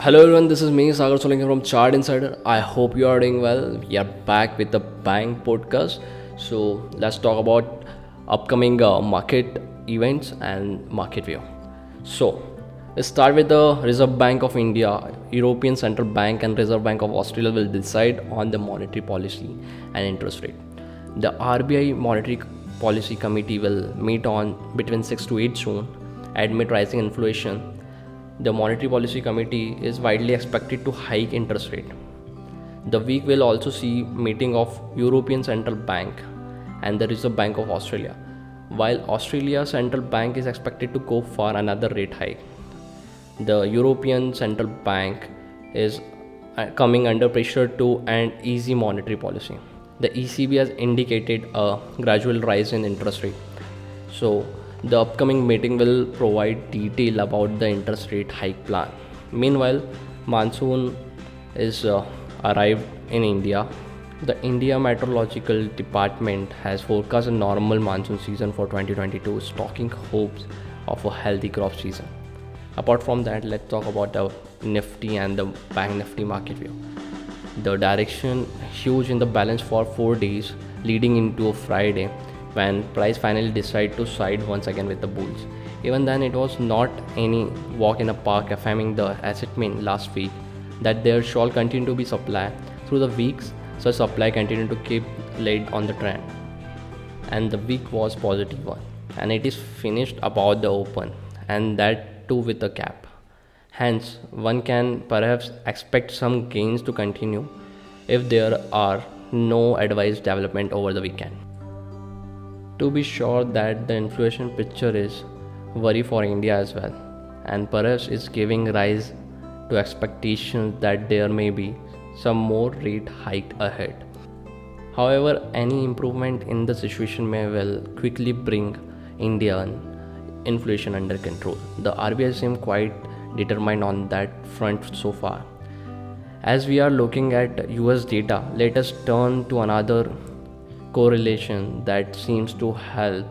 Hello everyone, this is me Sagar Solanki from Chart Insider. I hope you are doing well. We are back with the bank podcast. So let's talk about upcoming market events and market view. So let's start with the Reserve Bank of India. European Central Bank and Reserve Bank of Australia will decide on the monetary policy and interest rate. The RBI Monetary Policy Committee will meet on between 6 to 8 June amid rising inflation. The Monetary Policy Committee is widely expected to hike interest rate. The week will also see meeting of European Central Bank and the Reserve Bank of Australia, while Australia's Central Bank is expected to go for another rate hike. The European Central Bank is coming under pressure to end easy monetary policy. The ECB has indicated a gradual rise in interest rate. So the upcoming meeting will provide detail about the interest rate hike plan. Meanwhile, monsoon is arrived in India. The India Meteorological Department has forecast a normal monsoon season for 2022, stocking hopes of a healthy crop season. Apart from that, let's talk about the Nifty and the Bank Nifty market view. The direction huge in the balance for 4 days leading into a Friday, when price finally decided to side once again with the bulls. Even then, it was not any walk in a park, affirming the asset main last week that there shall continue to be supply through the weeks. Such supply continued to keep laid on the trend, and the week was positive one, and it is finished about the open, and that too with a cap. Hence, one can perhaps expect some gains to continue if there are no adverse development over the weekend. To be sure that the inflation picture is worry for India as well, and perhaps is giving rise to expectations that there may be some more rate hike ahead. However, any improvement in the situation may well quickly bring Indian inflation under control. The RBI seems quite determined on that front so far. As we are looking at US data, let us turn to another correlation that seems to help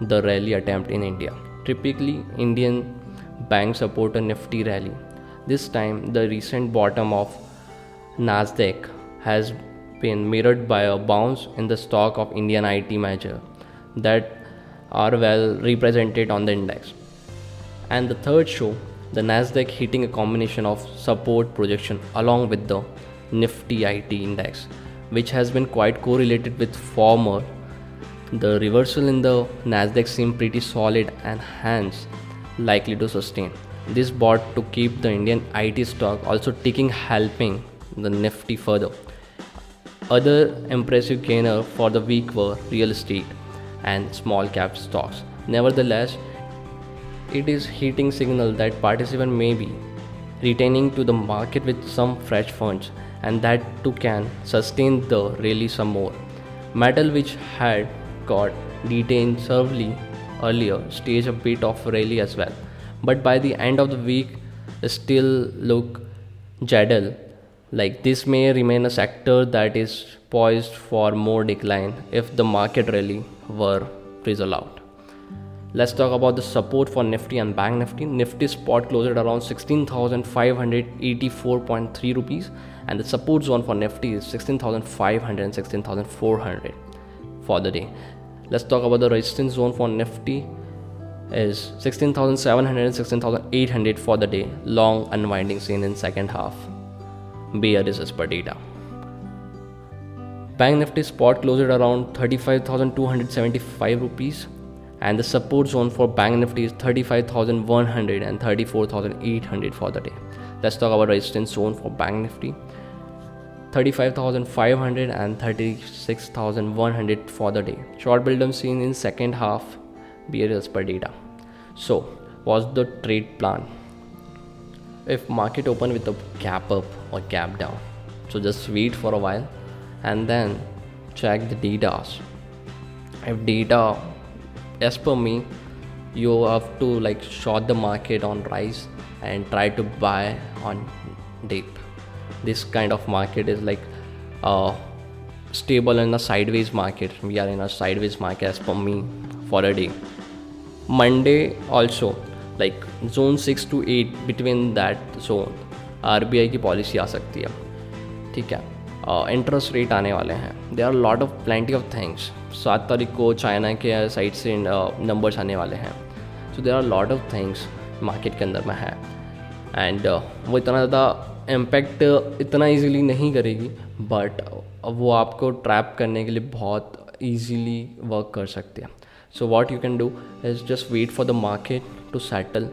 the rally attempt in India. Typically, Indian banks support a Nifty rally. This time, the recent bottom of NASDAQ has been mirrored by a bounce in the stock of Indian IT major that are well represented on the index. And the third show, the NASDAQ hitting a combination of support projection along with the Nifty IT index, which has been quite correlated with former. The reversal in the NASDAQ seemed pretty solid and hence likely to sustain. This bought to keep the Indian IT stock also ticking, helping the Nifty further. Other impressive gainer for the week were real estate and small cap stocks. Nevertheless, it is heating signal that participants may be returning to the market with some fresh funds, and that too can sustain the rally some more. Metal, which had got detained severely earlier, staged a bit of rally as well, but by the end of the week still look jaded, like this may remain a sector that is poised for more decline if the market rally were fizzle out. Let's talk about the support for Nifty and Bank Nifty. Nifty spot closed around 16,584.3 rupees, and the support zone for Nifty is 16,500 and 16,400 for the day. Let's talk about the resistance zone for Nifty is 16,700 and 16,800 for the day. Long unwinding seen in second half. Bearish as per data. Bank Nifty spot closed around 35,275 rupees. And the support zone for Bank Nifty is 35,100 and 34,800 for the day. Let's talk about resistance zone for Bank Nifty. 35,500 and 36,100 for the day. Short build-up seen in second half, bearish per data. So, what's the trade plan? If market open with a gap up or gap down, so just wait for a while and then check the data. If data, as per me, you have to like short the market on rise and try to buy on dip. This kind of market is like stable in a sideways market. We are in a sideways market as per me for a day. Monday also, like zone 6 to 8, between that zone RBI की policy आ सकती है, ठीक है। Interest rate आने वाले हैं, there are lot of plenty of things. 7 तारीख को चाइना के साइड से नंबर्स आने वाले हैं, so there are lot of things market के अंदर में है। एंड वो इतना ज़्यादा इम्पैक्ट इतना ईजीली नहीं करेगी, बट वो आपको ट्रैप करने के लिए बहुत ईजीली वर्क कर सकती है। So what you can do is just wait for the market to settle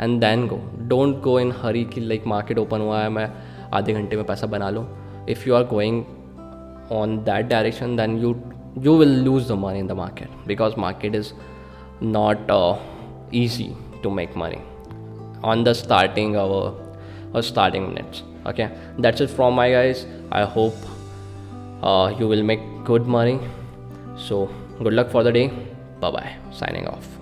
and then go. Don't go in hurry कि लाइक मार्केट ओपन हुआ है, मैं आधे घंटे में पैसा बना लूँ। If you are going on that direction, then you will lose the money in the market, because market is not easy to make money on the starting hour or starting minutes. Okay, that's it from my guys. I hope you will make good money. So good luck for the day. Bye bye. Signing off.